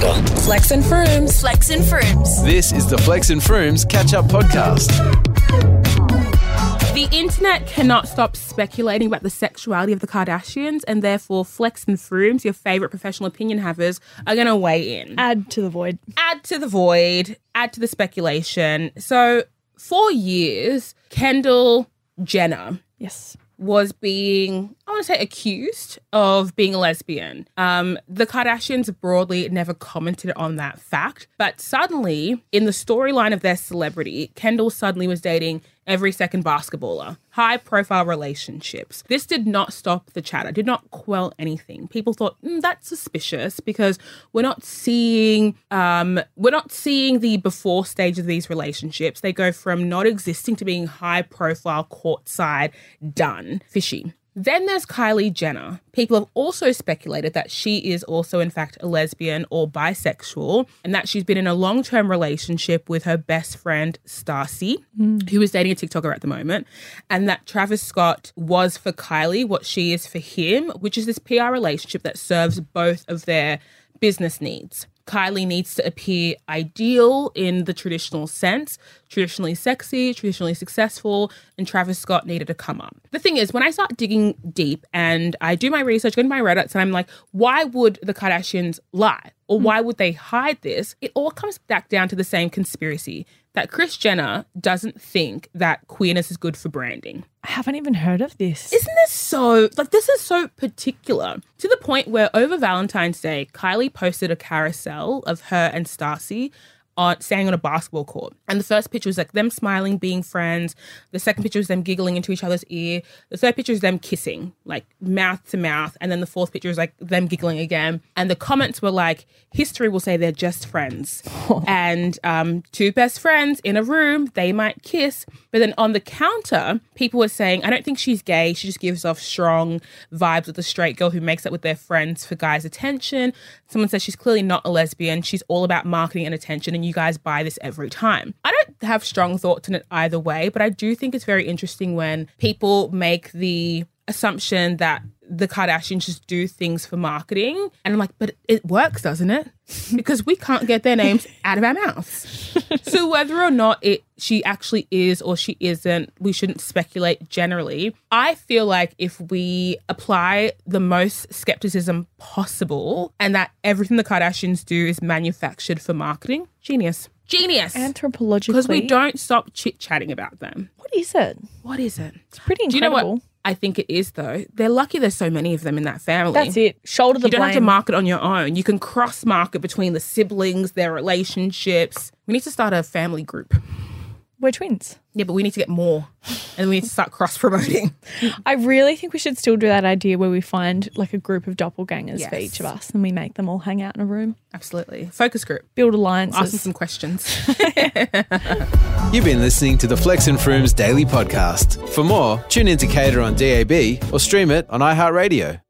later. Flex and Frooms. Flex and Frooms. This is the Flex and Frooms Catch-Up Podcast. The internet cannot stop speculating about the sexuality of the Kardashians, and therefore Flex and Frooms, your favourite professional opinion havers, are going to weigh in. Add to the void. Add to the void. Add to the speculation. So, for years, Kendall Jenner... Yes. was being, I want to say, accused of being a lesbian. The Kardashians broadly never commented on that fact. But suddenly, in the storyline of their celebrity, Kendall suddenly was dating every second basketballer. High-profile relationships. This did not stop the chatter, did not quell anything. People thought, that's suspicious because we're not seeing the before stage of these relationships. They go from not existing to being high-profile, courtside, done. Fishy. Then there's Kylie Jenner. People have also speculated that she is also, in fact, a lesbian or bisexual, and that she's been in a long-term relationship with her best friend, Stassi, who is dating a TikToker at the moment, and that Travis Scott was for Kylie what she is for him, which is this PR relationship that serves both of their business needs. Kylie needs to appear ideal in the traditional sense, traditionally sexy, traditionally successful, and Travis Scott needed to come up. The thing is, when I start digging deep and I do my research, go to my Reddits, and I'm like, why would the Kardashians lie? Or why would they hide this? It all comes back down to the same conspiracy, that Kris Jenner doesn't think that queerness is good for branding. I haven't even heard of this. Isn't this so particular? To the point where over Valentine's Day, Kylie posted a carousel of her and Stassi standing on a basketball court. And the first picture was like them smiling, being friends. The second picture was them giggling into each other's ear. The third picture is them kissing, like mouth to mouth. And then the fourth picture is like them giggling again. And the comments were like, history will say they're just friends. And two best friends in a room, they might kiss. But then on the counter, people were saying, I don't think she's gay. She just gives off strong vibes of the straight girl who makes up with their friends for guys' attention. Someone says she's clearly not a lesbian. She's all about marketing and attention. And you guys buy this every time. I don't have strong thoughts on it either way, but I do think it's very interesting when people make the assumption that the Kardashians just do things for marketing. And I'm like, but it works, doesn't it? Because we can't get their names out of our mouths. So whether or not she actually is or she isn't, we shouldn't speculate generally. I feel like if we apply the most skepticism possible and that everything the Kardashians do is manufactured for marketing, genius. Anthropologically. Because we don't stop chit-chatting about them. What is it? It's pretty incredible. Do you know what? I think it is, though. They're lucky there's so many of them in that family. That's it. Shoulder the blame. You don't have to market on your own. You can cross-market between the siblings, their relationships. We need to start a family group. We're twins. Yeah, but we need to get more and we need to start cross-promoting. I really think we should still do that idea where we find like a group of doppelgangers for each of us and we make them all hang out in a room. Absolutely. Focus group. Build alliances. Ask them some questions. You've been listening to the Flex and Frooms Daily Podcast. For more, tune in to Cater on DAB or stream it on iHeartRadio.